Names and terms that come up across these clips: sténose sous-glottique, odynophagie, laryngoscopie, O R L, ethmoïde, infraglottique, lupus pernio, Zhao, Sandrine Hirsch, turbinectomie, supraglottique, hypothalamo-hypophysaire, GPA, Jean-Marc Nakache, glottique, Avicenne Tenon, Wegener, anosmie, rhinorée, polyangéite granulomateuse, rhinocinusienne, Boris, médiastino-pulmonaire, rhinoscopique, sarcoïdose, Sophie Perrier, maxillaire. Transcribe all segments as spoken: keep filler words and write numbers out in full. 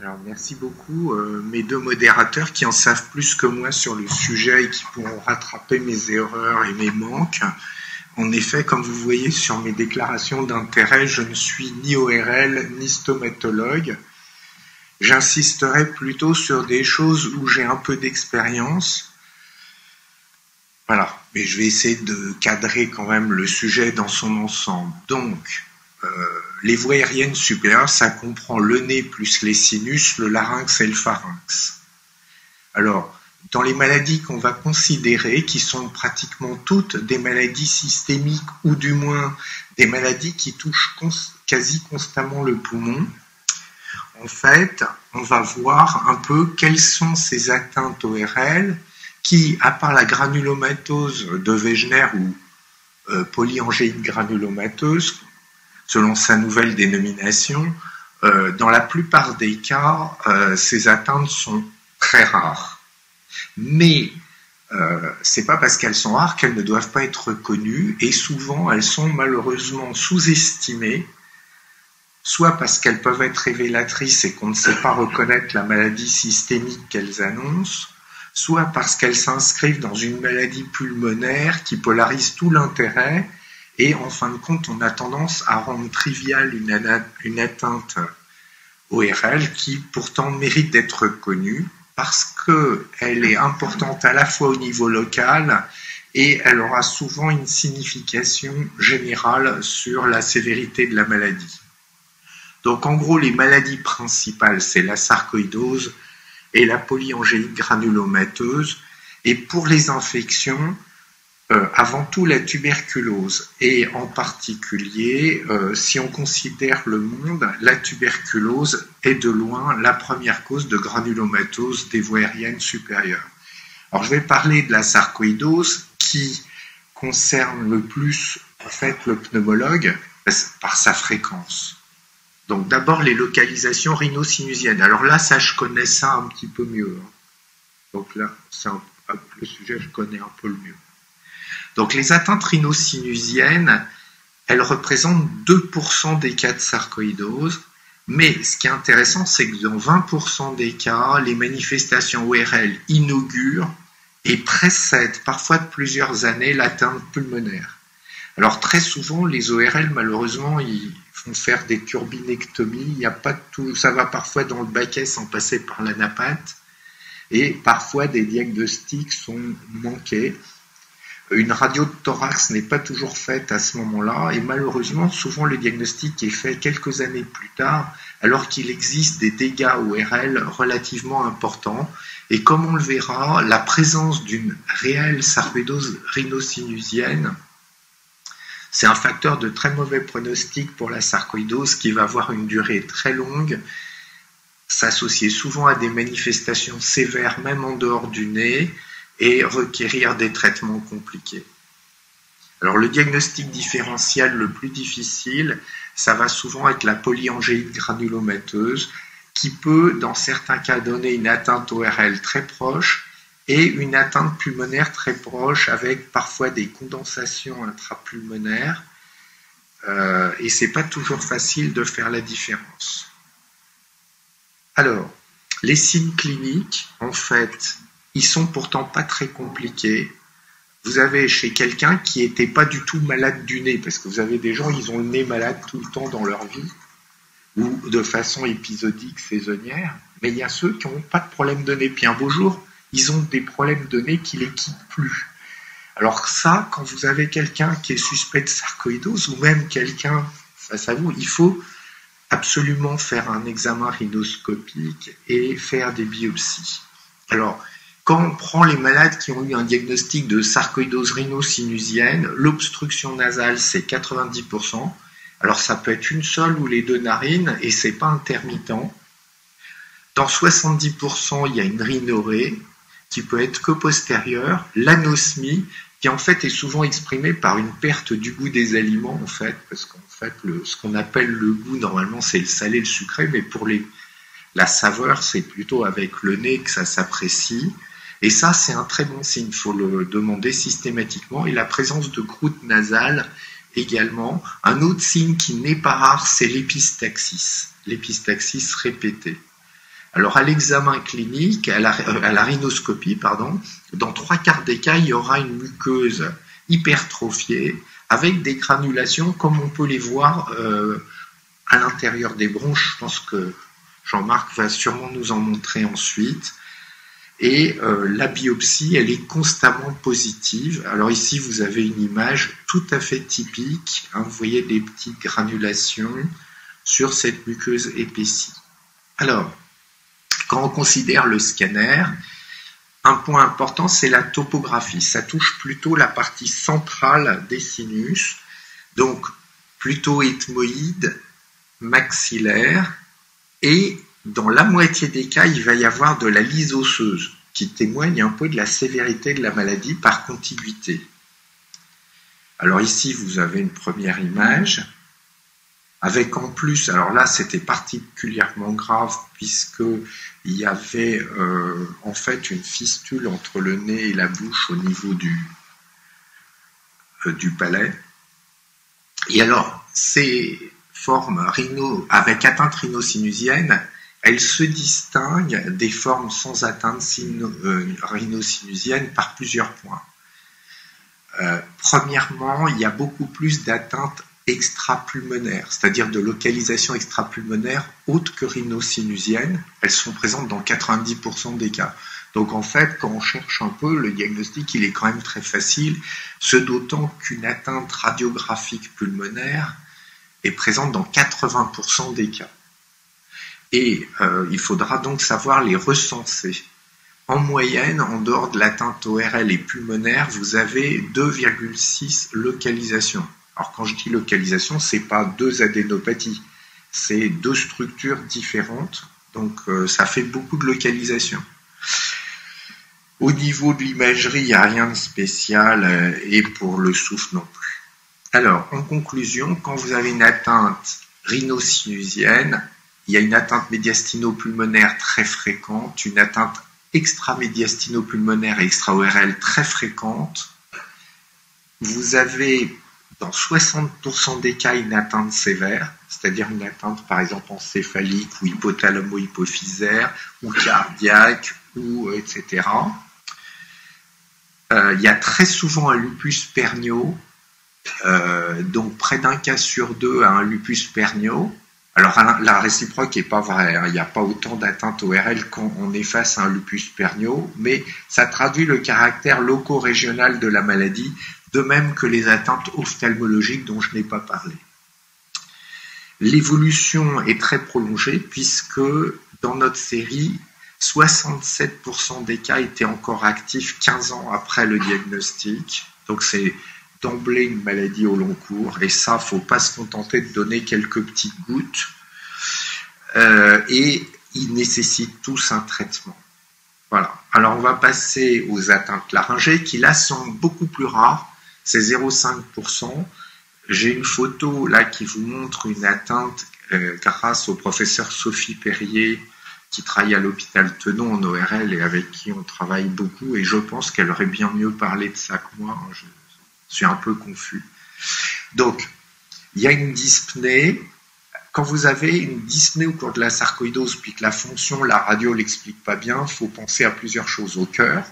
Alors, merci beaucoup, euh, mes deux modérateurs qui en savent plus que moi sur le sujet et qui pourront rattraper mes erreurs et mes manques. En effet, comme vous voyez sur mes déclarations d'intérêt, je ne suis ni O R L ni stomatologue. J'insisterai plutôt sur des choses où j'ai un peu d'expérience. Voilà, mais je vais essayer de cadrer quand même le sujet dans son ensemble. Donc, euh, les voies aériennes supérieures, ça comprend le nez plus les sinus, le larynx et le pharynx. Alors, dans les maladies qu'on va considérer, qui sont pratiquement toutes des maladies systémiques ou du moins des maladies qui touchent cons- quasi constamment le poumon, en fait, on va voir un peu quelles sont ces atteintes O R L qui, à part la granulomatose de Wegener ou euh, polyangéite granulomateuse, selon sa nouvelle dénomination, euh, dans la plupart des cas, euh, ces atteintes sont très rares. Mais euh, ce n'est pas parce qu'elles sont rares qu'elles ne doivent pas être reconnues, et souvent elles sont malheureusement sous-estimées, soit parce qu'elles peuvent être révélatrices et qu'on ne sait pas reconnaître la maladie systémique qu'elles annoncent, soit parce qu'elles s'inscrivent dans une maladie pulmonaire qui polarise tout l'intérêt, et en fin de compte, on a tendance à rendre triviale une, une atteinte O R L qui pourtant mérite d'être reconnue, parce qu'elle est importante à la fois au niveau local et elle aura souvent une signification générale sur la sévérité de la maladie. Donc en gros, les maladies principales, c'est la sarcoïdose et la polyangéite granulomateuse. Et pour les infections, euh, avant tout la tuberculose. Et en particulier, euh, si on considère le monde, la tuberculose est de loin la première cause de granulomatose des voies aériennes supérieures. Alors je vais parler de la sarcoïdose qui concerne le plus en fait le pneumologue par sa fréquence. Donc d'abord les localisations rhinocinusiennes. Alors là, ça je connais ça un petit peu mieux. Donc là, c'est un, le sujet je connais un peu le mieux. Donc les atteintes rhinocinusiennes, elles représentent deux pour cent des cas de sarcoïdose. Mais ce qui est intéressant, c'est que dans vingt pour cent des cas, les manifestations O R L inaugurent et précèdent parfois de plusieurs années l'atteinte pulmonaire. Alors très souvent, les O R L, malheureusement, ils font faire des turbinectomies, il n'y a pas de tout, ça va parfois dans le baquet sans passer par l'anapathe, et parfois des diagnostics sont manqués. Une radio de thorax n'est pas toujours faite à ce moment-là, et malheureusement, souvent le diagnostic est fait quelques années plus tard, alors qu'il existe des dégâts O R L relativement importants, et comme on le verra, la présence d'une réelle sarcoïdose rhinocinusienne, c'est un facteur de très mauvais pronostic pour la sarcoïdose qui va avoir une durée très longue, s'associer souvent à des manifestations sévères même en dehors du nez et requérir des traitements compliqués. Alors le diagnostic différentiel le plus difficile, ça va souvent être la polyangéite granulomateuse qui peut dans certains cas donner une atteinte O R L très proche et une atteinte pulmonaire très proche avec parfois des condensations intrapulmonaires euh, et c'est pas toujours facile de faire la différence. Alors, les signes cliniques, en fait, ils sont pourtant pas très compliqués. Vous avez chez quelqu'un qui n'était pas du tout malade du nez, parce que vous avez des gens, ils ont le nez malade tout le temps dans leur vie, ou de façon épisodique, saisonnière, mais il y a ceux qui n'ont pas de problème de nez, puis un beau jour, ils ont des problèmes de nez qui ne les quittent plus. Alors ça, quand vous avez quelqu'un qui est suspect de sarcoïdose ou même quelqu'un face à vous, il faut absolument faire un examen rhinoscopique et faire des biopsies. Alors, quand on prend les malades qui ont eu un diagnostic de sarcoïdose rhinosinusienne, l'obstruction nasale, c'est quatre-vingt-dix pour cent. Alors ça peut être une seule ou les deux narines et ce n'est pas intermittent. Dans soixante-dix pour cent, il y a une rhinorée qui peut être que postérieure, l'anosmie, qui en fait est souvent exprimée par une perte du goût des aliments, en fait, parce qu'en fait, le, ce qu'on appelle le goût, normalement, c'est le salé, le sucré, mais pour les, la saveur, c'est plutôt avec le nez que ça s'apprécie. Et ça, c'est un très bon signe, il faut le demander systématiquement. Et la présence de croûte nasale également. Un autre signe qui n'est pas rare, c'est l'épistaxis, l'épistaxis répété. Alors, à l'examen clinique, à la, à la rhinoscopie, pardon, dans trois quarts des cas, il y aura une muqueuse hypertrophiée avec des granulations comme on peut les voir euh, à l'intérieur des bronches. Je pense que Jean-Marc va sûrement nous en montrer ensuite. Et euh, la biopsie, elle est constamment positive. Alors ici, vous avez une image tout à fait typique. Hein, vous voyez des petites granulations sur cette muqueuse épaissie. Alors, quand on considère le scanner, un point important, c'est la topographie. Ça touche plutôt la partie centrale des sinus, donc plutôt ethmoïde, maxillaire, et dans la moitié des cas, il va y avoir de la lyse osseuse qui témoigne un peu de la sévérité de la maladie par contiguïté. Alors ici, vous avez une première image avec en plus, alors là, c'était particulièrement grave puisqu'il y avait euh, en fait une fistule entre le nez et la bouche au niveau du, euh, du palais. Et alors, ces formes rhino, avec atteinte rhinosinusienne, elle se distingue des formes sans atteinte sino, euh, rhinosinusienne par plusieurs points. Euh, premièrement, il y a beaucoup plus d'atteintes extrapulmonaires, c'est-à-dire de localisation extrapulmonaire haute que rhinosinusienne. Elles sont présentes dans quatre-vingt-dix pour cent des cas. Donc en fait, quand on cherche un peu, le diagnostic, il est quand même très facile, ce d'autant qu'une atteinte radiographique pulmonaire est présente dans quatre-vingts pour cent des cas. Et euh, il faudra donc savoir les recenser. En moyenne, en dehors de l'atteinte O R L et pulmonaire, vous avez deux virgule six localisations. Alors quand je dis localisation, ce n'est pas deux adénopathies, c'est deux structures différentes, donc euh, ça fait beaucoup de localisations. Au niveau de l'imagerie, il n'y a rien de spécial, euh, et pour le souffle non plus. Alors, en conclusion, quand vous avez une atteinte rhinosinusienne, il y a une atteinte médiastino-pulmonaire très fréquente, une atteinte extra-médiastino-pulmonaire et extra-O R L très fréquente. Vous avez dans soixante pour cent des cas une atteinte sévère, c'est-à-dire une atteinte par exemple encéphalique ou hypothalamo-hypophysaire ou cardiaque, ou et cetera. Euh, il y a très souvent un lupus pernio, euh, donc près d'un cas sur deux à un lupus pernio. Alors, la réciproque n'est pas vraie, hein. Il n'y a pas autant d'atteinte O R L quand on est face à un lupus pernio, mais ça traduit le caractère loco-régional de la maladie, de même que les atteintes ophtalmologiques dont je n'ai pas parlé. L'évolution est très prolongée puisque, dans notre série, soixante-sept pour cent des cas étaient encore actifs quinze ans après le diagnostic, donc c'est d'emblée une maladie au long cours, et ça, il ne faut pas se contenter de donner quelques petites gouttes, euh, et ils nécessitent tous un traitement. Voilà. Alors, on va passer aux atteintes laryngées, qui là sont beaucoup plus rares, c'est zéro virgule cinq pour cent. J'ai une photo là qui vous montre une atteinte euh, grâce au professeur Sophie Perrier, qui travaille à l'hôpital Tenon en O R L, et avec qui on travaille beaucoup, et je pense qu'elle aurait bien mieux parlé de ça que moi, hein, je... Je suis un peu confus. Donc, il y a une dyspnée. Quand vous avez une dyspnée au cours de la sarcoïdose, puis que la fonction, la radio ne l'explique pas bien, il faut penser à plusieurs choses au cœur,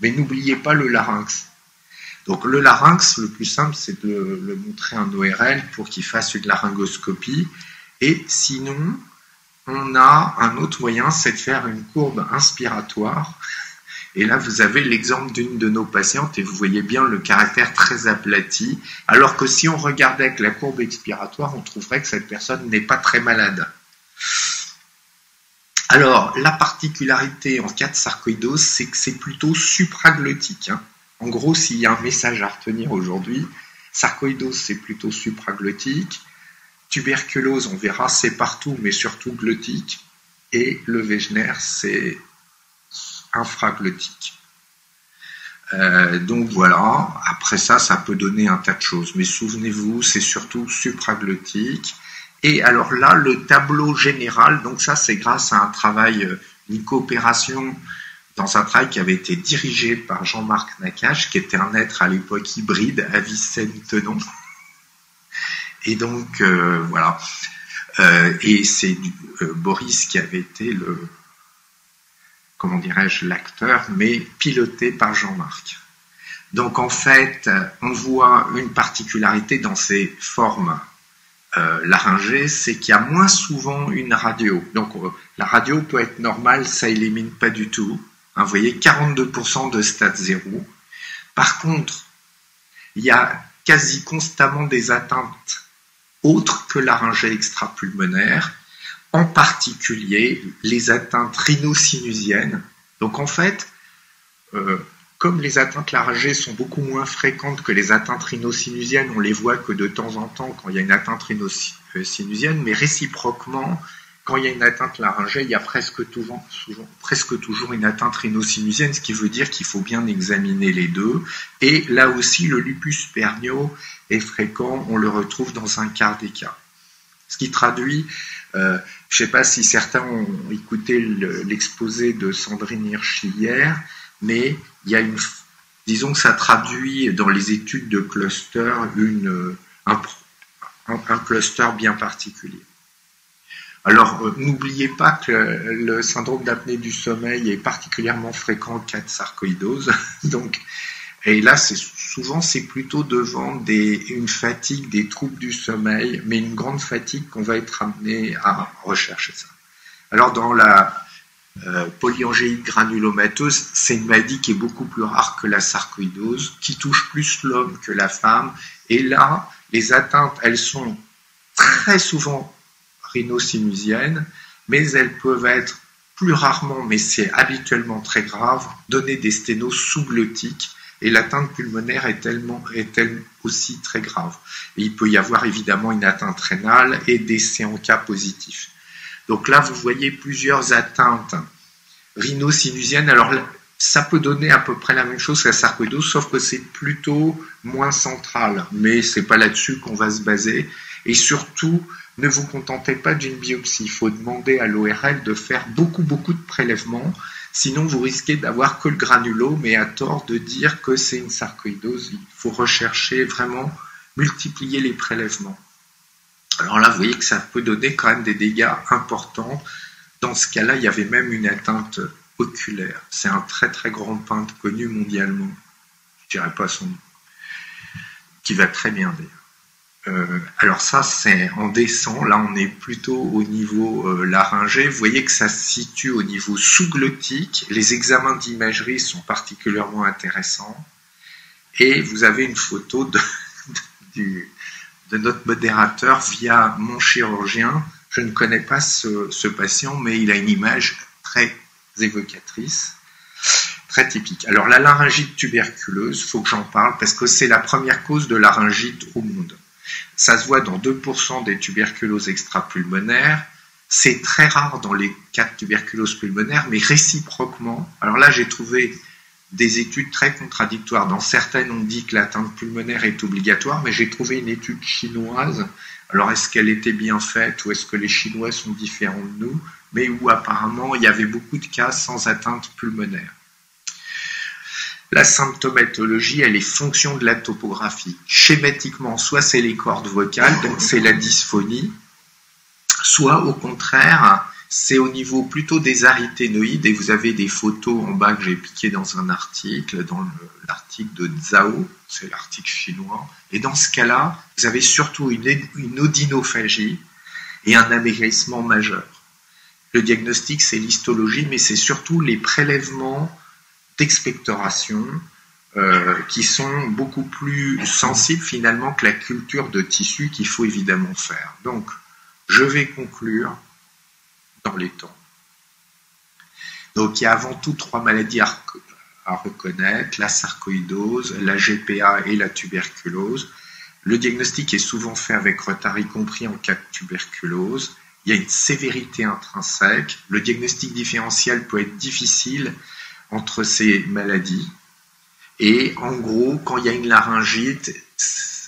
mais n'oubliez pas le larynx. Donc, le larynx, le plus simple, c'est de le montrer en O R L pour qu'il fasse une laryngoscopie. Et sinon, on a un autre moyen, c'est de faire une courbe inspiratoire. Et là, vous avez l'exemple d'une de nos patientes et vous voyez bien le caractère très aplati. Alors que si on regardait avec la courbe expiratoire, on trouverait que cette personne n'est pas très malade. Alors, la particularité en cas de sarcoïdose, c'est que c'est plutôt supraglottique. Hein. En gros, s'il y a un message à retenir aujourd'hui, sarcoïdose, c'est plutôt supraglottique. Tuberculose, on verra, c'est partout, mais surtout glottique. Et le Wegener, c'est infraglottique. Euh, donc voilà, après ça, ça peut donner un tas de choses. Mais souvenez-vous, c'est surtout supraglottique. Et alors là, le tableau général, donc ça c'est grâce à un travail, une coopération dans un travail qui avait été dirigé par Jean-Marc Nakache, qui était un être à l'époque hybride, Avicenne Tenon. Et donc euh, voilà. Euh, et c'est euh, Boris qui avait été le comment dirais-je, l'acteur, mais piloté par Jean-Marc. Donc en fait, on voit une particularité dans ces formes euh, laryngées, c'est qu'il y a moins souvent une radio. Donc euh, la radio peut être normale, ça élimine pas du tout. Hein, vous voyez, quarante-deux pour cent de stade zéro. Par contre, il y a quasi constamment des atteintes autres que laryngées extrapulmonaires, en particulier les atteintes rhinocinusiennes. Donc en fait, euh, comme les atteintes laryngées sont beaucoup moins fréquentes que les atteintes rhinosinusiennes, on les voit que de temps en temps quand il y a une atteinte rhinosinusienne, mais réciproquement, quand il y a une atteinte laryngée, il y a presque toujours, souvent, presque toujours une atteinte rhinosinusienne, ce qui veut dire qu'il faut bien examiner les deux. Et là aussi, le lupus pernio est fréquent, on le retrouve dans un quart des cas. Ce qui traduit, euh, je ne sais pas si certains ont écouté l'exposé de Sandrine Hirsch hier, mais il y a une, disons que ça traduit dans les études de cluster une, un, un, un cluster bien particulier. Alors, euh, n'oubliez pas que le syndrome d'apnée du sommeil est particulièrement fréquent en cas de sarcoïdose. Donc, et là, c'est, souvent, c'est plutôt devant des, une fatigue, des troubles du sommeil, mais une grande fatigue qu'on va être amené à rechercher ça. Alors, dans la euh, polyangéite granulomateuse, c'est une maladie qui est beaucoup plus rare que la sarcoïdose, qui touche plus l'homme que la femme. Et là, les atteintes, elles sont très souvent rhinosinusiennes, mais elles peuvent être plus rarement, mais c'est habituellement très grave, donner des sténoses sous-glottiques, et l'atteinte pulmonaire est tellement, est elle aussi très grave. Et il peut y avoir évidemment une atteinte rénale et des C en K positifs. Donc là, vous voyez plusieurs atteintes rhinosinusiennes. Alors là, ça peut donner à peu près la même chose que la sarcoïdose, sauf que c'est plutôt moins central, mais c'est pas là-dessus qu'on va se baser. Et surtout, ne vous contentez pas d'une biopsie. Il faut demander à l'O R L de faire beaucoup, beaucoup de prélèvements. Sinon, vous risquez d'avoir que le granulome et à tort de dire que c'est une sarcoïdose. Il faut rechercher vraiment, multiplier les prélèvements. Alors là, vous voyez que ça peut donner quand même des dégâts importants. Dans ce cas-là, il y avait même une atteinte oculaire. C'est un très, très grand peintre connu mondialement. Je ne dirais pas son nom. Qui va très bien d'ailleurs. Euh, alors ça, c'est en descend, là on est plutôt au niveau euh, laryngé, vous voyez que ça se situe au niveau sous-glottique, les examens d'imagerie sont particulièrement intéressants, et vous avez une photo de, de, du, de notre modérateur via mon chirurgien, je ne connais pas ce, ce patient, mais il a une image très évocatrice. Très typique. Alors la laryngite tuberculeuse, il faut que j'en parle, parce que c'est la première cause de laryngite au monde. Ça se voit dans deux pour cent des tuberculoses extrapulmonaires. C'est très rare dans les cas de tuberculose pulmonaire, mais réciproquement. Alors là, j'ai trouvé des études très contradictoires. Dans certaines, on dit que l'atteinte pulmonaire est obligatoire, mais j'ai trouvé une étude chinoise. Alors, est-ce qu'elle était bien faite ou est-ce que les Chinois sont différents de nous? Mais où apparemment, il y avait beaucoup de cas sans atteinte pulmonaire. La symptomatologie, elle est fonction de la topographie. Schématiquement, soit c'est les cordes vocales, donc c'est la dysphonie, soit au contraire, c'est au niveau plutôt des aryténoïdes, et vous avez des photos en bas que j'ai piquées dans un article, dans l'article de Zhao, c'est l'article chinois, et dans ce cas-là, vous avez surtout une, une odynophagie et un amaigrissement majeur. Le diagnostic, c'est l'histologie, mais c'est surtout les prélèvements d'expectoration euh, qui sont beaucoup plus sensibles finalement que la culture de tissu qu'il faut évidemment faire. Donc, je vais conclure dans les temps. Donc, il y a avant tout trois maladies à, à reconnaître, la sarcoïdose, la G P A et la tuberculose. Le diagnostic est souvent fait avec retard, y compris en cas de tuberculose. Il y a une sévérité intrinsèque. Le diagnostic différentiel peut être difficile entre ces maladies, et en gros, quand il y a une laryngite,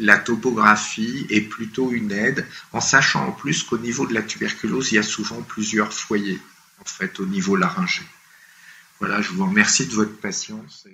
la topographie est plutôt une aide, en sachant en plus qu'au niveau de la tuberculose, il y a souvent plusieurs foyers, en fait, au niveau laryngé. Voilà, je vous remercie de votre patience.